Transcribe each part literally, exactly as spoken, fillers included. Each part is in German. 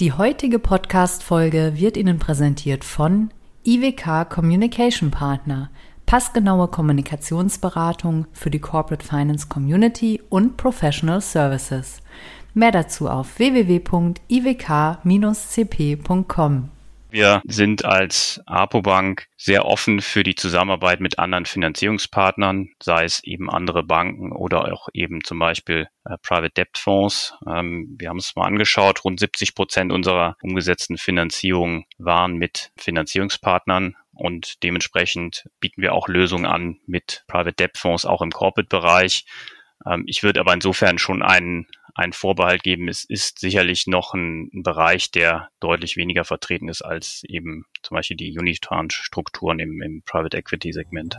Die heutige Podcast-Folge wird Ihnen präsentiert von I W K Communication Partner, passgenaue Kommunikationsberatung für die Corporate Finance Community und Professional Services. Mehr dazu auf w w w punkt i w k dash c p punkt com. Wir sind als apoBank sehr offen für die Zusammenarbeit mit anderen Finanzierungspartnern, sei es eben andere Banken oder auch eben zum Beispiel äh, Private Debt Fonds. Ähm, wir haben es mal angeschaut, rund siebzig Prozent unserer umgesetzten Finanzierungen waren mit Finanzierungspartnern. Und dementsprechend bieten wir auch Lösungen an mit Private Debt Fonds, auch im Corporate-Bereich. Ähm, ich würde aber insofern schon einen Ein Vorbehalt geben, es ist sicherlich noch ein, ein Bereich, der deutlich weniger vertreten ist als eben zum Beispiel die Unitranche-Strukturen im, im Private-Equity-Segment.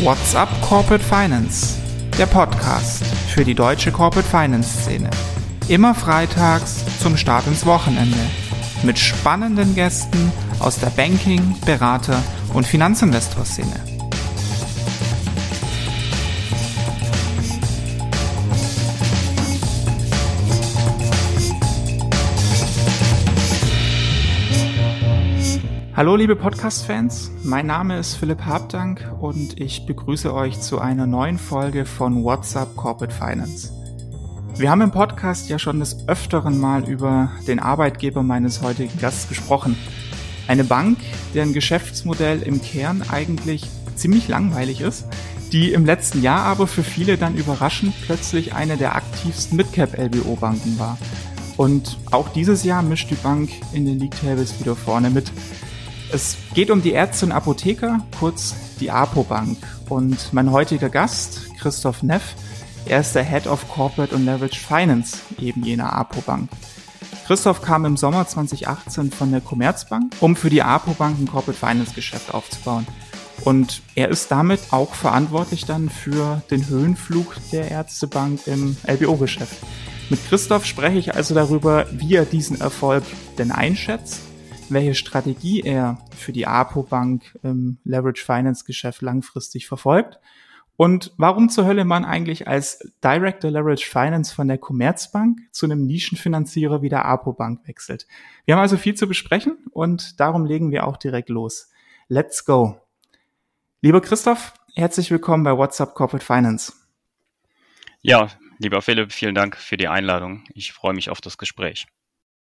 What's Up Corporate Finance, der Podcast für die deutsche Corporate-Finance-Szene. Immer freitags zum Start ins Wochenende mit spannenden Gästen aus der Banking-, Berater- und Finanzinvestor-Szene. Hallo liebe Podcast-Fans, mein Name ist Philipp Habdank und ich begrüße euch zu einer neuen Folge von What's Up Corporate Finance. Wir haben im Podcast ja schon des Öfteren mal über den Arbeitgeber meines heutigen Gasts gesprochen. Eine Bank, deren Geschäftsmodell im Kern eigentlich ziemlich langweilig ist, die im letzten Jahr aber für viele dann überraschend plötzlich eine der aktivsten Midcap-L B O-Banken war. Und auch dieses Jahr mischt die Bank in den League Tables wieder vorne mit. Es geht um die Ärzte und Apotheker, kurz die apoBank. Und mein heutiger Gast, Christoph Neff, er ist der Head of Corporate und Leveraged Finance, eben jener apoBank. Christoph kam im Sommer zwanzig achtzehn von der Commerzbank, um für die apoBank ein Corporate Finance Geschäft aufzubauen. Und er ist damit auch verantwortlich dann für den Höhenflug der Ärztebank im L B O-Geschäft. Mit Christoph spreche ich also darüber, wie er diesen Erfolg denn einschätzt, welche Strategie er für die apoBank im Leveraged Finance Geschäft langfristig verfolgt und warum zur Hölle man eigentlich als Director Leveraged Finance von der Commerzbank zu einem Nischenfinanzierer wie der apoBank wechselt. Wir haben also viel zu besprechen und darum legen wir auch direkt los. Let's go. Lieber Christoph, herzlich willkommen bei What's Up Corporate Finance. Ja, lieber Philipp, vielen Dank für die Einladung. Ich freue mich auf das Gespräch.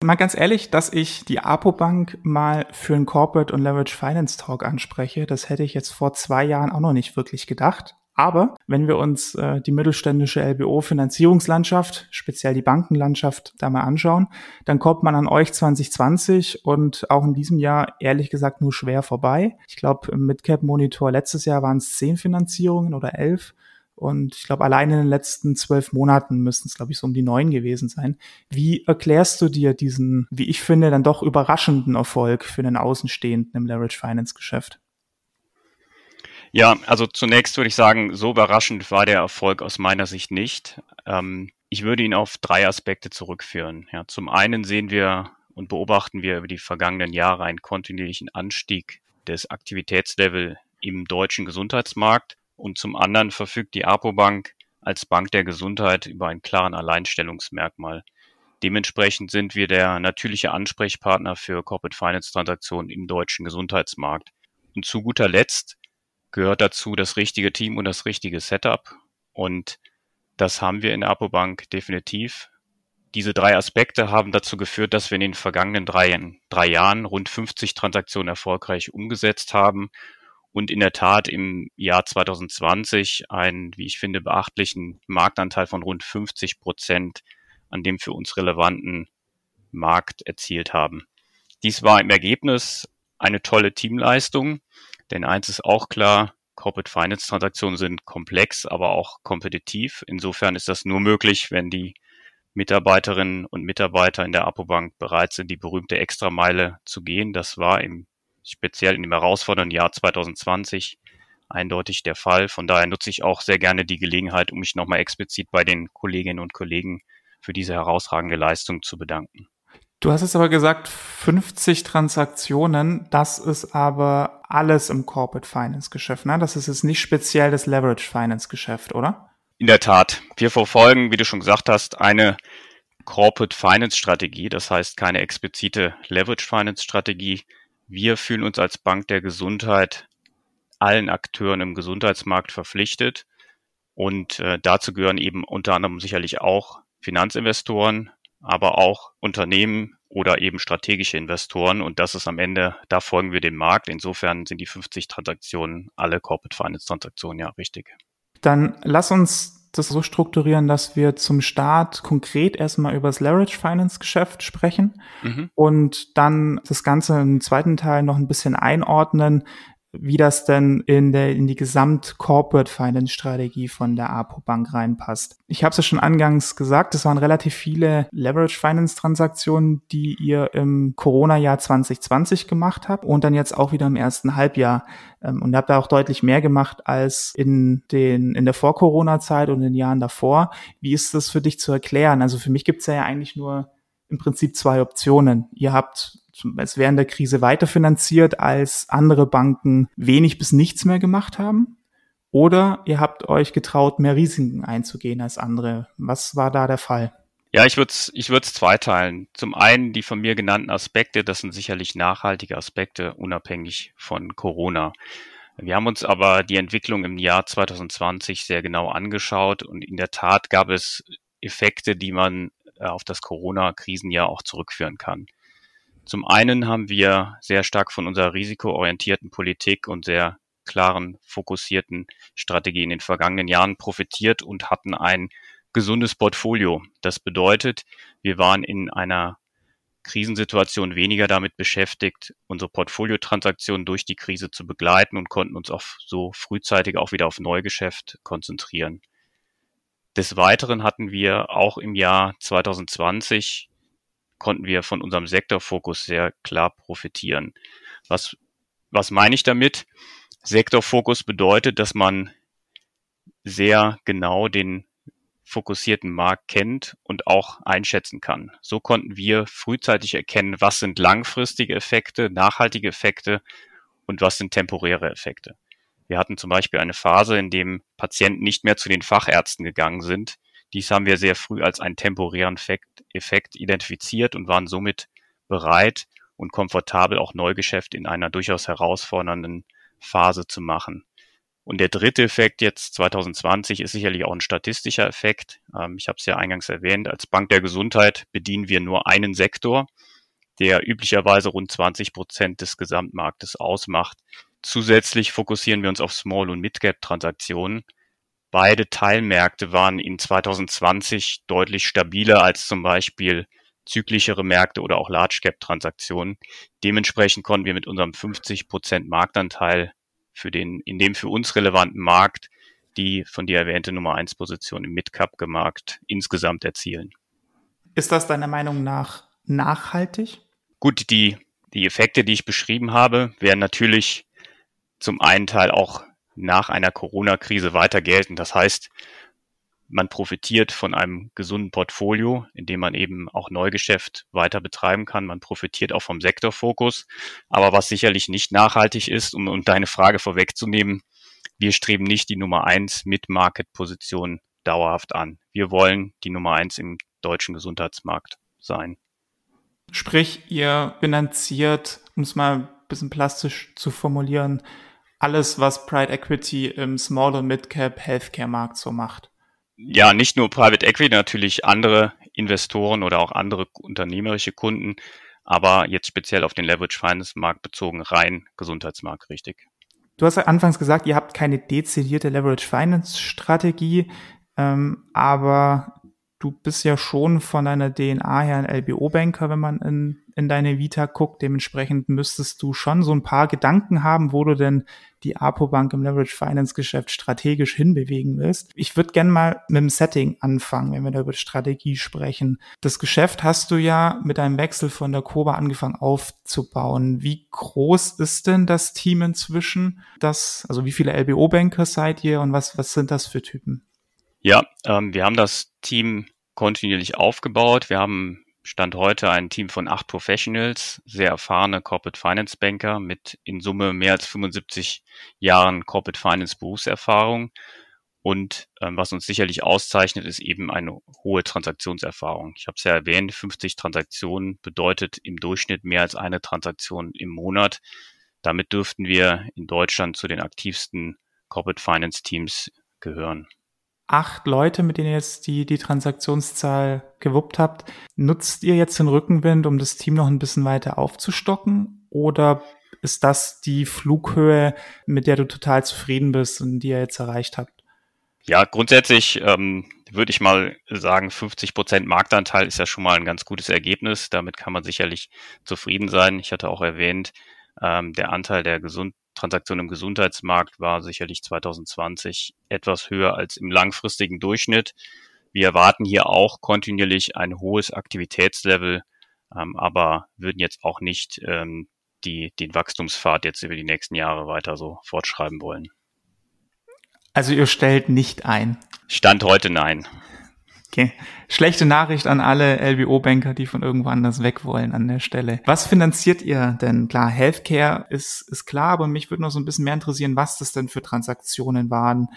Mal ganz ehrlich, dass ich die apoBank mal für einen Corporate und Leveraged Finance Talk anspreche, das hätte ich jetzt vor zwei Jahren auch noch nicht wirklich gedacht. Aber wenn wir uns äh, die mittelständische L B O-Finanzierungslandschaft, speziell die Bankenlandschaft, da mal anschauen, dann kommt man an euch zwanzig zwanzig und auch in diesem Jahr ehrlich gesagt nur schwer vorbei. Ich glaube, im Midcap-Monitor letztes Jahr waren es zehn Finanzierungen oder elf. Und ich glaube, allein in den letzten zwölf Monaten müssten es, glaube ich, so um die neun gewesen sein. Wie erklärst du dir diesen, wie ich finde, dann doch überraschenden Erfolg für einen Außenstehenden im Leveraged Finance-Geschäft? Ja, also zunächst würde ich sagen, so überraschend war der Erfolg aus meiner Sicht nicht. Ähm, ich würde ihn auf drei Aspekte zurückführen. Ja, zum einen sehen wir und beobachten wir über die vergangenen Jahre einen kontinuierlichen Anstieg des Aktivitätslevels im deutschen Gesundheitsmarkt. Und zum anderen verfügt die apoBank als Bank der Gesundheit über einen klaren Alleinstellungsmerkmal. Dementsprechend sind wir der natürliche Ansprechpartner für Corporate Finance Transaktionen im deutschen Gesundheitsmarkt. Und zu guter Letzt gehört dazu das richtige Team und das richtige Setup. Und das haben wir in der apoBank definitiv. Diese drei Aspekte haben dazu geführt, dass wir in den vergangenen drei, drei Jahren rund fünfzig Transaktionen erfolgreich umgesetzt haben und in der Tat im Jahr zwanzig zwanzig einen, wie ich finde, beachtlichen Marktanteil von rund fünfzig Prozent an dem für uns relevanten Markt erzielt haben. Dies war im Ergebnis eine tolle Teamleistung. Denn eins ist auch klar, Corporate Finance Transaktionen sind komplex, aber auch kompetitiv. Insofern ist das nur möglich, wenn die Mitarbeiterinnen und Mitarbeiter in der apoBank bereit sind, die berühmte Extrameile zu gehen. Das war im, speziell in dem herausfordernden Jahr zwanzig zwanzig eindeutig der Fall. Von daher nutze ich auch sehr gerne die Gelegenheit, um mich nochmal explizit bei den Kolleginnen und Kollegen für diese herausragende Leistung zu bedanken. Du hast es aber gesagt, fünfzig Transaktionen, das ist aber alles im Corporate Finance Geschäft, ne? Das ist jetzt nicht speziell das Leverage Finance Geschäft, oder? In der Tat. Wir verfolgen, wie du schon gesagt hast, eine Corporate Finance Strategie, das heißt keine explizite Leverage Finance Strategie. Wir fühlen uns als Bank der Gesundheit allen Akteuren im Gesundheitsmarkt verpflichtet und äh, dazu gehören eben unter anderem sicherlich auch Finanzinvestoren, aber auch Unternehmen oder eben strategische Investoren und das ist am Ende, da folgen wir dem Markt. Insofern sind die fünfzig Transaktionen alle Corporate Finance Transaktionen, ja, richtig. Dann lass uns das so strukturieren, dass wir zum Start konkret erstmal über das Leverage Finance Geschäft sprechen mhm. und dann das Ganze im zweiten Teil noch ein bisschen einordnen, wie das denn in, der, in die Gesamt-Corporate-Finance-Strategie von der apoBank reinpasst. Ich habe es ja schon angangs gesagt, es waren relativ viele Leverage-Finance-Transaktionen, die ihr im Corona-Jahr zwanzig zwanzig gemacht habt und dann jetzt auch wieder im ersten Halbjahr. Und habt da auch deutlich mehr gemacht als in, den, in der Vor-Corona-Zeit und in den Jahren davor. Wie ist das für dich zu erklären? Also für mich gibt es ja, ja eigentlich nur im Prinzip zwei Optionen. Ihr habt es während der Krise weiterfinanziert, als andere Banken wenig bis nichts mehr gemacht haben? Oder ihr habt euch getraut, mehr Risiken einzugehen als andere? Was war da der Fall? Ja, ich würde es ich würde es zweiteilen. Zum einen die von mir genannten Aspekte, das sind sicherlich nachhaltige Aspekte, unabhängig von Corona. Wir haben uns aber die Entwicklung im Jahr zwanzig zwanzig sehr genau angeschaut und in der Tat gab es Effekte, die man auf das Corona-Krisenjahr auch zurückführen kann. Zum einen haben wir sehr stark von unserer risikoorientierten Politik und sehr klaren, fokussierten Strategie in den vergangenen Jahren profitiert und hatten ein gesundes Portfolio. Das bedeutet, wir waren in einer Krisensituation weniger damit beschäftigt, unsere Portfoliotransaktionen durch die Krise zu begleiten und konnten uns auch so frühzeitig auch wieder auf Neugeschäft konzentrieren. Des Weiteren hatten wir auch im Jahr zwanzig zwanzig konnten wir von unserem Sektorfokus sehr klar profitieren. Was, was meine ich damit? Sektorfokus bedeutet, dass man sehr genau den fokussierten Markt kennt und auch einschätzen kann. So konnten wir frühzeitig erkennen, was sind langfristige Effekte, nachhaltige Effekte und was sind temporäre Effekte. Wir hatten zum Beispiel eine Phase, in der Patienten nicht mehr zu den Fachärzten gegangen sind. Dies haben wir sehr früh als einen temporären Effekt identifiziert und waren somit bereit und komfortabel, auch Neugeschäft in einer durchaus herausfordernden Phase zu machen. Und der dritte Effekt jetzt zwanzig zwanzig ist sicherlich auch ein statistischer Effekt. Ich habe es ja eingangs erwähnt, als Bank der Gesundheit bedienen wir nur einen Sektor, der üblicherweise rund zwanzig Prozent des Gesamtmarktes ausmacht. Zusätzlich fokussieren wir uns auf Small- und Mid-Cap-Transaktionen. Beide Teilmärkte waren in zwanzig zwanzig deutlich stabiler als zum Beispiel zyklischere Märkte oder auch Large-Cap-Transaktionen. Dementsprechend konnten wir mit unserem fünfzig Prozent Marktanteil für den in dem für uns relevanten Markt die von dir erwähnte Nummer eins Position im Mid-Cap-Markt insgesamt erzielen. Ist das deiner Meinung nach nachhaltig? Gut, die, die Effekte, die ich beschrieben habe, wären natürlich zum einen Teil auch nach einer Corona-Krise weiter gelten. Das heißt, man profitiert von einem gesunden Portfolio, in dem man eben auch Neugeschäft weiter betreiben kann. Man profitiert auch vom Sektorfokus. Aber was sicherlich nicht nachhaltig ist, um, um deine Frage vorwegzunehmen, wir streben nicht die Nummer eins Mid-Market-Position dauerhaft an. Wir wollen die Nummer eins im deutschen Gesundheitsmarkt sein. Sprich, ihr finanziert, um es mal ein bisschen plastisch zu formulieren, alles, was Private Equity im Small- und Mid-Cap-Healthcare-Markt so macht. Ja, nicht nur Private Equity, natürlich andere Investoren oder auch andere unternehmerische Kunden, aber jetzt speziell auf den Leverage-Finance-Markt bezogen, rein Gesundheitsmarkt, richtig. Du hast ja anfangs gesagt, ihr habt keine dezidierte Leverage-Finance-Strategie, ähm, aber du bist ja schon von deiner D N A her ein L B O-Banker, wenn man in, in deine Vita guckt. Dementsprechend müsstest du schon so ein paar Gedanken haben, wo du denn die apoBank im Leverage-Finance-Geschäft strategisch hinbewegen willst. Ich würde gerne mal mit dem Setting anfangen, wenn wir da über Strategie sprechen. Das Geschäft hast du ja mit einem Wechsel von der Koba angefangen aufzubauen. Wie groß ist denn das Team inzwischen? Das, also wie viele L B O-Banker seid ihr und was, was sind das für Typen? Ja, ähm, wir haben das Team kontinuierlich aufgebaut. Wir haben Stand heute ein Team von acht Professionals, sehr erfahrene Corporate Finance Banker mit in Summe mehr als fünfundsiebzig Jahren Corporate Finance Berufserfahrung. Und ähm, was uns sicherlich auszeichnet, ist eben eine hohe Transaktionserfahrung. Ich habe es ja erwähnt, fünfzig Transaktionen bedeutet im Durchschnitt mehr als eine Transaktion im Monat. Damit dürften wir in Deutschland zu den aktivsten Corporate Finance Teams gehören. Acht Leute, mit denen ihr jetzt die, die Transaktionszahl gewuppt habt. Nutzt ihr jetzt den Rückenwind, um das Team noch ein bisschen weiter aufzustocken? Oder ist das die Flughöhe, mit der du total zufrieden bist und die ihr jetzt erreicht habt? Ja, grundsätzlich ähm, würde ich mal sagen, fünfzig Prozent Marktanteil ist ja schon mal ein ganz gutes Ergebnis. Damit kann man sicherlich zufrieden sein. Ich hatte auch erwähnt, ähm, der Anteil der Gesundheit, Transaktion im Gesundheitsmarkt war sicherlich zwanzig zwanzig etwas höher als im langfristigen Durchschnitt. Wir erwarten hier auch kontinuierlich ein hohes Aktivitätslevel, ähm, aber würden jetzt auch nicht ähm, die, den Wachstumspfad jetzt über die nächsten Jahre weiter so fortschreiben wollen. Also ihr stellt nicht ein? Stand heute nein. Okay. Schlechte Nachricht an alle L B O-Banker, die von irgendwo anders weg wollen an der Stelle. Was finanziert ihr denn? Klar, Healthcare ist, ist klar, aber mich würde noch so ein bisschen mehr interessieren, was das denn für Transaktionen waren,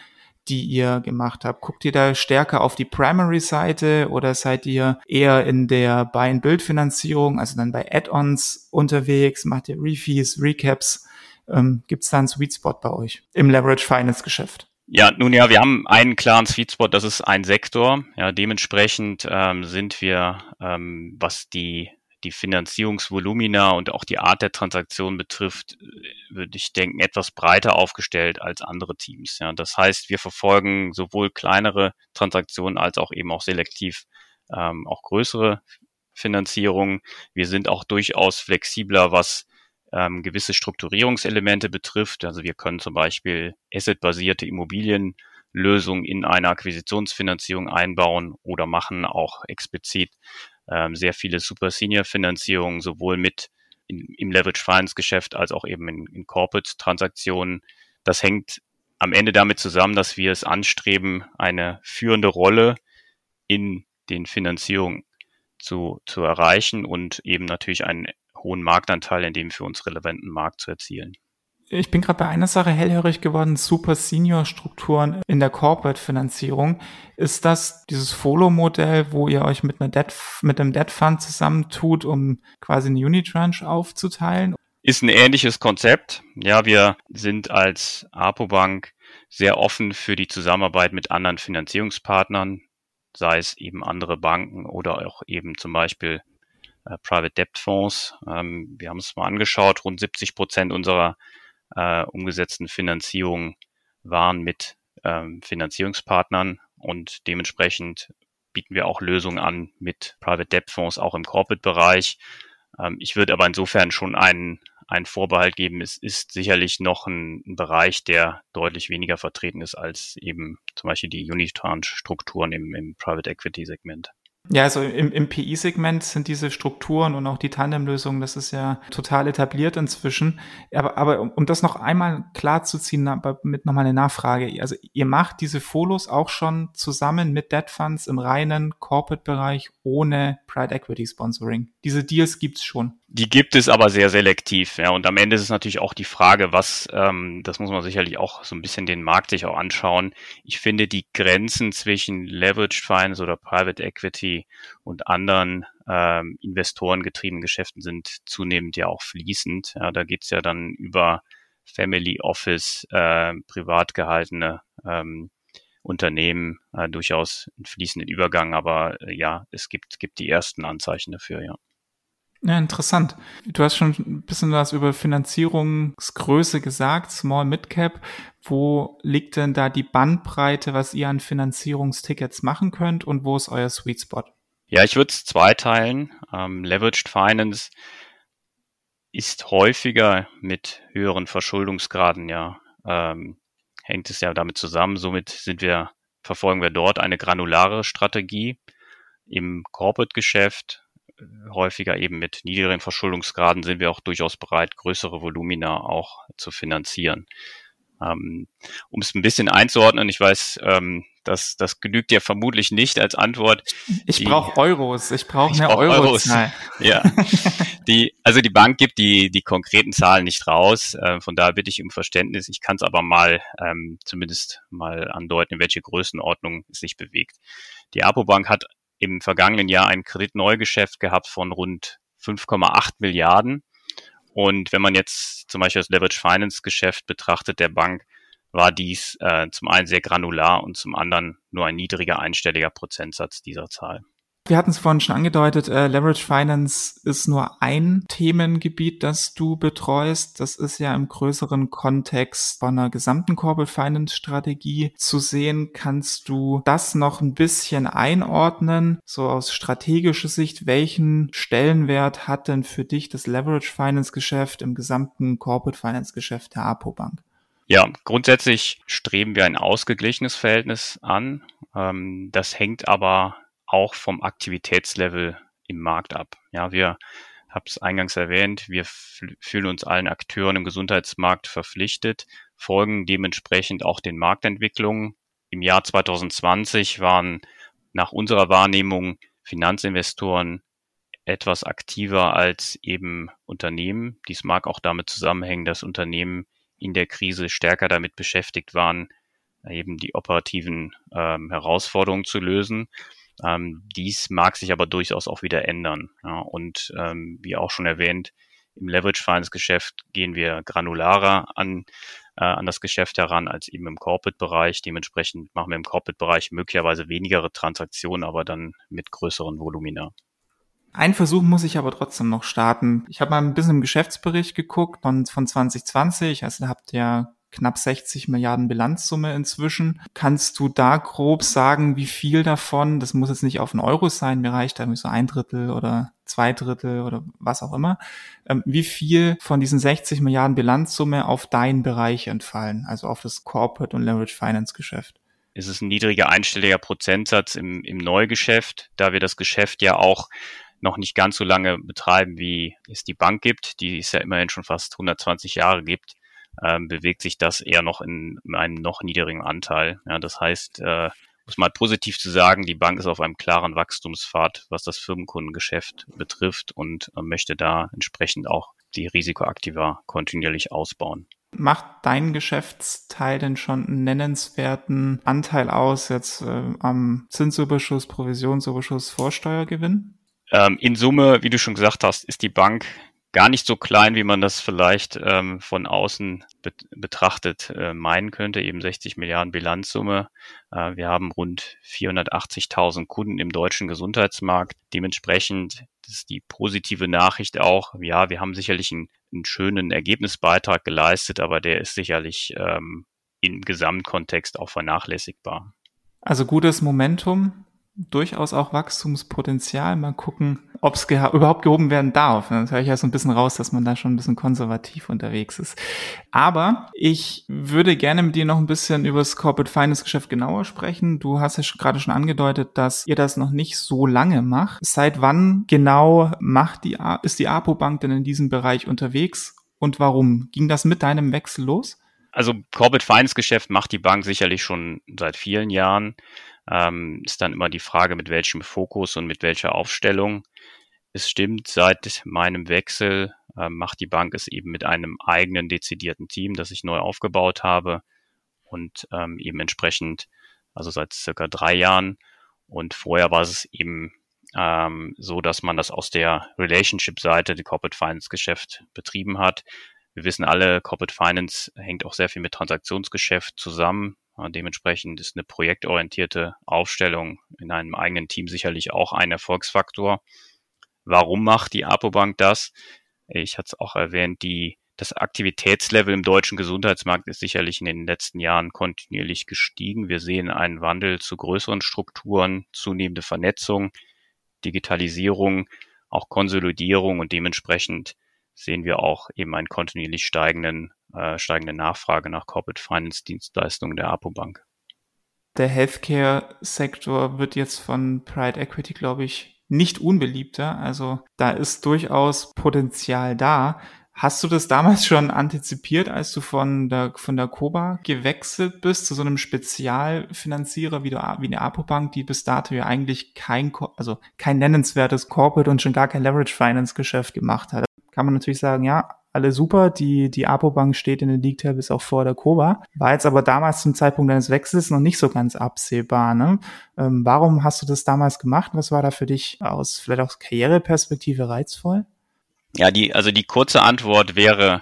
die ihr gemacht habt. Guckt ihr da stärker auf die Primary-Seite oder seid ihr eher in der Buy-and-Build-Finanzierung, also dann bei Add-ons unterwegs? Macht ihr Refis, Recaps? Ähm, gibt's da einen Sweet Spot bei euch im Leverage-Finance-Geschäft? Ja, nun ja, wir haben einen klaren Sweet Spot, das ist ein Sektor. Ja, dementsprechend ähm, sind wir, ähm, was die, die Finanzierungsvolumina und auch die Art der Transaktion betrifft, würde ich denken, etwas breiter aufgestellt als andere Teams. Ja, das heißt, wir verfolgen sowohl kleinere Transaktionen als auch eben auch selektiv ähm, auch größere Finanzierungen. Wir sind auch durchaus flexibler, was Ähm, gewisse Strukturierungselemente betrifft. Also wir können zum Beispiel assetbasierte Immobilienlösungen in eine Akquisitionsfinanzierung einbauen oder machen auch explizit ähm, sehr viele Super-Senior-Finanzierungen, sowohl mit in, im Leverage-Finance-Geschäft als auch eben in, in Corporate-Transaktionen. Das hängt am Ende damit zusammen, dass wir es anstreben, eine führende Rolle in den Finanzierungen zu, zu erreichen und eben natürlich einen hohen Marktanteil in dem für uns relevanten Markt zu erzielen. Ich bin gerade bei einer Sache hellhörig geworden, Super-Senior-Strukturen in der Corporate-Finanzierung. Ist das dieses Follow-Modell, wo ihr euch mit, einer Debt, mit einem Debt-Fund zusammentut, um quasi eine Unitranche aufzuteilen? Ist ein ähnliches Konzept. Ja, wir sind als apoBank sehr offen für die Zusammenarbeit mit anderen Finanzierungspartnern, sei es eben andere Banken oder auch eben zum Beispiel Private Debt Fonds. Ähm, wir haben es mal angeschaut, rund siebzig Prozent unserer äh, umgesetzten Finanzierung waren mit ähm, Finanzierungspartnern und dementsprechend bieten wir auch Lösungen an mit Private Debt Fonds, auch im Corporate-Bereich. Ähm, ich würde aber insofern schon einen, einen Vorbehalt geben, es ist sicherlich noch ein, ein Bereich, der deutlich weniger vertreten ist als eben zum Beispiel die Unitranche-Strukturen im, im Private Equity-Segment. Ja, also im, im P I-Segment sind diese Strukturen und auch die Tandemlösungen, das ist ja total etabliert inzwischen. Aber, aber um, um das noch einmal klar zu ziehen, aber mit nochmal eine Nachfrage. Also ihr macht diese Folos auch schon zusammen mit Debt Funds im reinen Corporate-Bereich ohne Private Equity Sponsoring. Diese Deals gibt's schon. Die gibt es aber sehr selektiv. Ja, und am Ende ist es natürlich auch die Frage, was, ähm, das muss man sicherlich auch so ein bisschen den Markt sich auch anschauen. Ich finde die Grenzen zwischen Leveraged Finance oder Private Equity und anderen ähm, investorengetriebenen Geschäften sind zunehmend ja auch fließend. Ja, da geht es ja dann über Family Office, äh, privat gehaltene ähm, Unternehmen, äh, durchaus einen fließenden Übergang. Aber äh, ja, es gibt, gibt die ersten Anzeichen dafür, ja. Ja, interessant. Du hast schon ein bisschen was über Finanzierungsgröße gesagt, Small Mid Cap. Wo liegt denn da die Bandbreite, was ihr an Finanzierungstickets machen könnt und wo ist euer Sweet Spot? Ja, ich würde es zweiteilen. Ähm, Leveraged Finance ist häufiger mit höheren Verschuldungsgraden, ja, ähm, hängt es ja damit zusammen. Somit sind wir, verfolgen wir dort eine granulare Strategie im Corporate-Geschäft. Häufiger eben mit niedrigeren Verschuldungsgraden sind wir auch durchaus bereit, größere Volumina auch zu finanzieren. Um es ein bisschen einzuordnen, ich weiß, Das, das genügt ja vermutlich nicht als Antwort. Ich brauche Euros, ich brauche eine Eurozahl. Ja. die, also die Bank gibt die, die konkreten Zahlen nicht raus. Äh, von daher bitte ich um Verständnis. Ich kann es aber mal ähm, zumindest mal andeuten, in welche Größenordnung es sich bewegt. Die apoBank hat im vergangenen Jahr ein Kreditneugeschäft gehabt von rund fünf Komma acht Milliarden. Und wenn man jetzt zum Beispiel das Leverage Finance Geschäft betrachtet der Bank, war dies äh, zum einen sehr granular und zum anderen nur ein niedriger einstelliger Prozentsatz dieser Zahl. Wir hatten es vorhin schon angedeutet, äh, Leverage Finance ist nur ein Themengebiet, das du betreust. Das ist ja im größeren Kontext von einer gesamten Corporate Finance Strategie zu sehen. Kannst du das noch ein bisschen einordnen? So aus strategischer Sicht, welchen Stellenwert hat denn für dich das Leverage Finance Geschäft im gesamten Corporate Finance Geschäft der apoBank? Ja, grundsätzlich streben wir ein ausgeglichenes Verhältnis an. Das hängt aber auch vom Aktivitätslevel im Markt ab. Ja, wir, ich habe es eingangs erwähnt, wir fühlen uns allen Akteuren im Gesundheitsmarkt verpflichtet, folgen dementsprechend auch den Marktentwicklungen. Im Jahr zwanzig zwanzig waren nach unserer Wahrnehmung Finanzinvestoren etwas aktiver als eben Unternehmen. Dies mag auch damit zusammenhängen, dass Unternehmen in der Krise stärker damit beschäftigt waren, eben die operativen ähm, Herausforderungen zu lösen. Ähm, dies mag sich aber durchaus auch wieder ändern. Ja, und ähm, wie auch schon erwähnt, im Leverage Finance Geschäft gehen wir granularer an, äh, an das Geschäft heran als eben im Corporate Bereich. Dementsprechend machen wir im Corporate Bereich möglicherweise wenigere Transaktionen, aber dann mit größeren Volumina. Ein Versuch muss ich aber trotzdem noch starten. Ich habe mal ein bisschen im Geschäftsbericht geguckt und von zwanzig zwanzig, also da habt ihr knapp sechzig Milliarden Bilanzsumme inzwischen. Kannst du da grob sagen, wie viel davon, das muss jetzt nicht auf einen Euro sein, mir reicht da so ein Drittel oder zwei Drittel oder was auch immer, wie viel von diesen sechzig Milliarden Bilanzsumme auf deinen Bereich entfallen, also auf das Corporate- und Leverage-Finance-Geschäft? Es ist ein niedriger einstelliger Prozentsatz im, im Neugeschäft, da wir das Geschäft ja auch noch nicht ganz so lange betreiben, wie es die Bank gibt, die es ja immerhin schon fast hundertzwanzig Jahre gibt, ähm, bewegt sich das eher noch in, in einem noch niedrigen Anteil. Ja, das heißt, äh, um es mal positiv zu sagen, die Bank ist auf einem klaren Wachstumspfad, was das Firmenkundengeschäft betrifft und äh, möchte da entsprechend auch die Risikoaktiva kontinuierlich ausbauen. Macht dein Geschäftsteil denn schon einen nennenswerten Anteil aus, jetzt äh, am Zinsüberschuss, Provisionsüberschuss, Vorsteuergewinn? In Summe, wie du schon gesagt hast, ist die Bank gar nicht so klein, wie man das vielleicht ähm, von außen be- betrachtet äh, meinen könnte, eben sechzig Milliarden Bilanzsumme. Äh, wir haben rund vierhundertachtzigtausend Kunden im deutschen Gesundheitsmarkt. Dementsprechend ist die positive Nachricht auch, ja, wir haben sicherlich einen, einen schönen Ergebnisbeitrag geleistet, aber der ist sicherlich ähm, im Gesamtkontext auch vernachlässigbar. Also gutes Momentum. Durchaus auch Wachstumspotenzial. Mal gucken, ob es geha- überhaupt gehoben werden darf. Das höre ich ja so ein bisschen raus, dass man da schon ein bisschen konservativ unterwegs ist. Aber ich würde gerne mit dir noch ein bisschen über das Corporate Finance Geschäft genauer sprechen. Du hast ja gerade schon angedeutet, dass ihr das noch nicht so lange macht. Seit wann genau macht die A- ist die apoBank denn in diesem Bereich unterwegs und warum? Ging das mit deinem Wechsel los? Also Corporate Finance Geschäft macht die Bank sicherlich schon seit vielen Jahren. Ähm, ist dann immer die Frage, mit welchem Fokus und mit welcher Aufstellung. Es stimmt, seit meinem Wechsel äh, macht die Bank es eben mit einem eigenen dezidierten Team, das ich neu aufgebaut habe und ähm, eben entsprechend, also seit circa drei Jahren. Und vorher war es eben ähm, so, dass man das aus der Relationship-Seite, die Corporate Finance Geschäft betrieben hat. Wir wissen alle, Corporate Finance hängt auch sehr viel mit Transaktionsgeschäft zusammen. Dementsprechend ist eine projektorientierte Aufstellung in einem eigenen Team sicherlich auch ein Erfolgsfaktor. Warum macht die apoBank das? Ich hatte es auch erwähnt, die, das Aktivitätslevel im deutschen Gesundheitsmarkt ist sicherlich in den letzten Jahren kontinuierlich gestiegen. Wir sehen einen Wandel zu größeren Strukturen, zunehmende Vernetzung, Digitalisierung, auch Konsolidierung und dementsprechend sehen wir auch eben einen kontinuierlich steigenden, äh, steigende Nachfrage nach Corporate Finance Dienstleistungen der apoBank. Der Healthcare-Sektor wird jetzt von Private Equity, glaube ich, nicht unbeliebter. Also da ist durchaus Potenzial da. Hast du das damals schon antizipiert, als du von der von der Koba gewechselt bist zu so einem Spezialfinanzierer wie, der, wie eine apoBank, die bis dato ja eigentlich kein also kein nennenswertes Corporate und schon gar kein Leverage Finance Geschäft gemacht hat? Kann man natürlich sagen, ja, alle super, die die apoBank steht in den League Tables auch vor der Koba, war jetzt aber damals zum Zeitpunkt deines Wechsels noch nicht so ganz absehbar, ne? Ähm, warum hast du das damals gemacht? Was war da für dich aus vielleicht auch Karriereperspektive reizvoll? Ja, die, also die kurze Antwort wäre,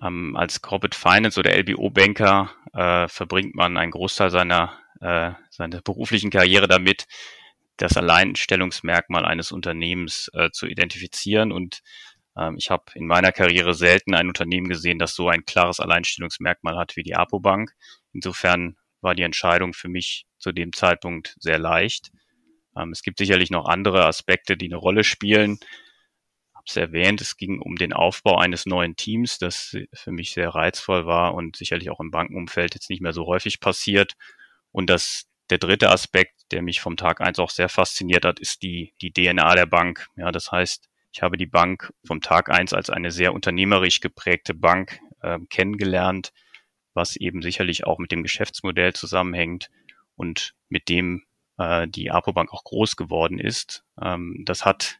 ähm, als Corporate Finance oder L B O-Banker äh, verbringt man einen Großteil seiner, äh, seiner beruflichen Karriere damit, das Alleinstellungsmerkmal eines Unternehmens äh, zu identifizieren. Und ähm, ich habe in meiner Karriere selten ein Unternehmen gesehen, das so ein klares Alleinstellungsmerkmal hat wie die apoBank. Insofern war die Entscheidung für mich zu dem Zeitpunkt sehr leicht. Ähm, es gibt sicherlich noch andere Aspekte, die eine Rolle spielen. Erwähnt, es ging um den Aufbau eines neuen Teams, das für mich sehr reizvoll war und sicherlich auch im Bankenumfeld jetzt nicht mehr so häufig passiert. Und das, der dritte Aspekt, der mich vom Tag eins auch sehr fasziniert hat, ist die, die D N A der Bank. Ja, das heißt, ich habe die Bank vom Tag eins als eine sehr unternehmerisch geprägte Bank äh, kennengelernt, was eben sicherlich auch mit dem Geschäftsmodell zusammenhängt und mit dem äh, die apoBank auch groß geworden ist. Ähm, das hat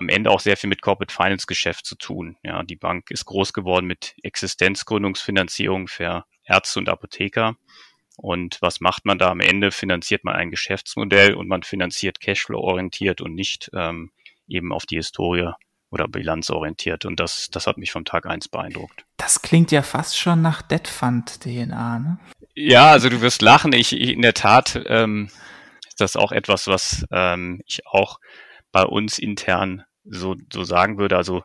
am Ende auch sehr viel mit Corporate Finance Geschäft zu tun. Ja, die Bank ist groß geworden mit Existenzgründungsfinanzierung für Ärzte und Apotheker. Und was macht man da am Ende? Finanziert man ein Geschäftsmodell und man finanziert Cashflow-orientiert und nicht ähm, eben auf die Historie oder Bilanz orientiert. Und das, das hat mich vom Tag eins beeindruckt. Das klingt ja fast schon nach Debt Fund D N A, ne? Ja, also du wirst lachen. Ich, ich in der Tat ähm, ist das auch etwas, was ähm, ich auch bei uns intern so, so sagen würde. Also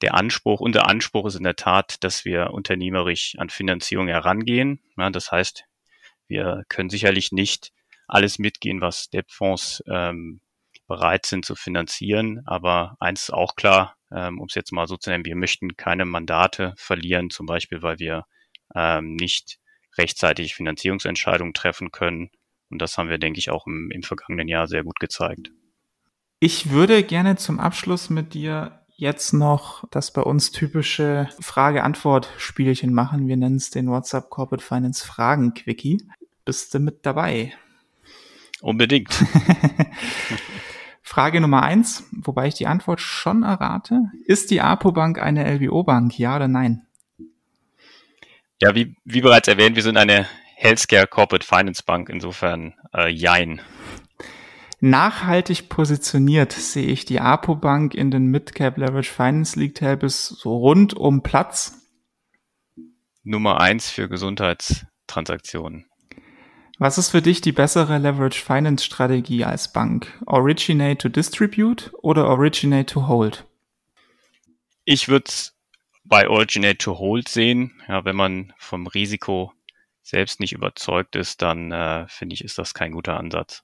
der Anspruch, unser Anspruch ist in der Tat, dass wir unternehmerisch an Finanzierung herangehen. Ja, das heißt, wir können sicherlich nicht alles mitgehen, was Debtfonds ähm, bereit sind zu finanzieren. Aber eins ist auch klar, ähm, um es jetzt mal so zu nennen, wir möchten keine Mandate verlieren, zum Beispiel, weil wir ähm, nicht rechtzeitig Finanzierungsentscheidungen treffen können. Und das haben wir, denke ich, auch im, im vergangenen Jahr sehr gut gezeigt. Ich würde gerne zum Abschluss mit dir jetzt noch das bei uns typische Frage-Antwort-Spielchen machen. Wir nennen es den What's Up Corporate Finance Fragen-Quickie. Bist du mit dabei? Unbedingt. Frage Nummer eins, wobei ich die Antwort schon errate. Ist die apoBank eine L B O-Bank, ja oder nein? Ja, wie, wie bereits erwähnt, wir sind eine Healthcare Corporate Finance Bank, insofern äh, jein. Nachhaltig positioniert sehe ich die apoBank in den Midcap Leverage Finance League Tables so rund um Platz. Nummer eins für Gesundheitstransaktionen. Was ist für dich die bessere Leverage Finance Strategie als Bank? Originate to Distribute oder Originate to Hold? Ich würde es bei Originate to Hold sehen. Ja, wenn man vom Risiko selbst nicht überzeugt ist, dann äh, finde ich, ist das kein guter Ansatz.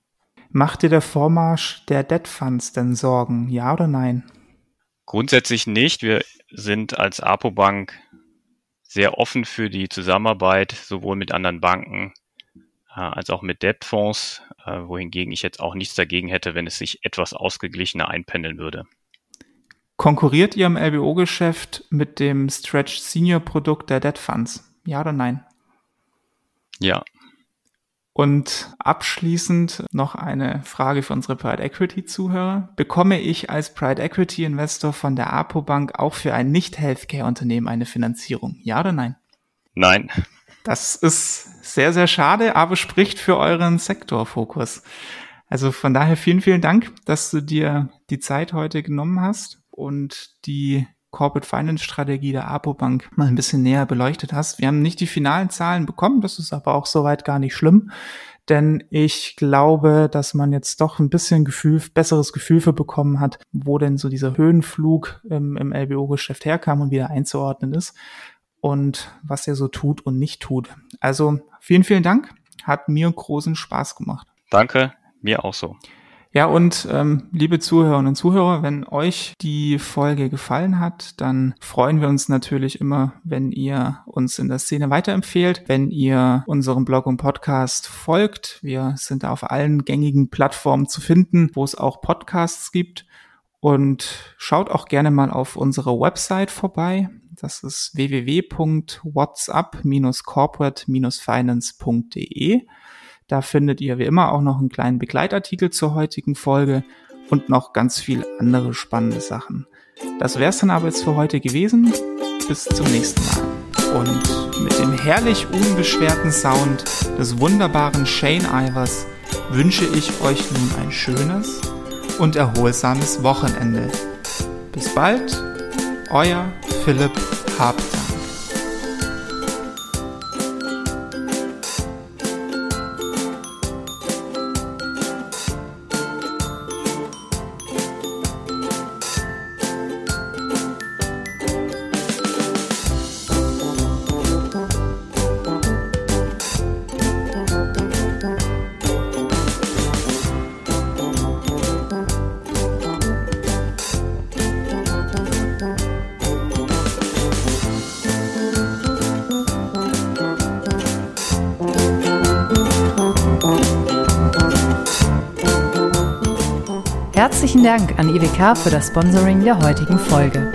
Macht dir der Vormarsch der Debt Funds denn Sorgen, ja oder nein? Grundsätzlich nicht. Wir sind als apoBank sehr offen für die Zusammenarbeit, sowohl mit anderen Banken äh, als auch mit Debt Funds, äh, wohingegen ich jetzt auch nichts dagegen hätte, wenn es sich etwas ausgeglichener einpendeln würde. Konkurriert ihr im L B O-Geschäft mit dem Stretch Senior-Produkt der Debt Funds, ja oder nein? Ja. Und abschließend noch eine Frage für unsere Private Equity Zuhörer. Bekomme ich als Private Equity Investor von der apoBank auch für ein Nicht-Healthcare-Unternehmen eine Finanzierung? Ja oder nein? Nein. Das ist sehr, sehr schade, aber spricht für euren Sektorfokus. Also von daher vielen, vielen Dank, dass du dir die Zeit heute genommen hast und die Corporate Finance Strategie der apoBank mal ein bisschen näher beleuchtet hast. Wir haben nicht die finalen Zahlen bekommen, das ist aber auch soweit gar nicht schlimm, denn ich glaube, dass man jetzt doch ein bisschen Gefühl, besseres Gefühl für bekommen hat, wo denn so dieser Höhenflug im, im L B O-Geschäft herkam und wieder einzuordnen ist und was er so tut und nicht tut. Also vielen, vielen Dank, hat mir großen Spaß gemacht. Danke, mir auch so. Ja, und ähm, liebe Zuhörerinnen und Zuhörer, wenn euch die Folge gefallen hat, dann freuen wir uns natürlich immer, wenn ihr uns in der Szene weiterempfehlt, wenn ihr unserem Blog und Podcast folgt. Wir sind auf allen gängigen Plattformen zu finden, wo es auch Podcasts gibt. Und schaut auch gerne mal auf unserer Website vorbei. Das ist w w w punkt whatsapp Bindestrich corporate Bindestrich finance punkt de. Da findet ihr wie immer auch noch einen kleinen Begleitartikel zur heutigen Folge und noch ganz viele andere spannende Sachen. Das wär's dann aber jetzt für heute gewesen. Bis zum nächsten Mal. Und mit dem herrlich unbeschwerten Sound des wunderbaren Shane Ivers wünsche ich euch nun ein schönes und erholsames Wochenende. Bis bald, euer Philipp Habdank. Herzlichen Dank an I W K für das Sponsoring der heutigen Folge.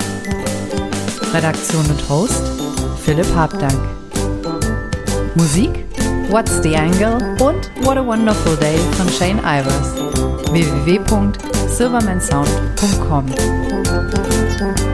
Redaktion und Host Philipp Habdank. Musik What's the Angle und What a Wonderful Day von Shane Ivers. w w w punkt silvermansound punkt com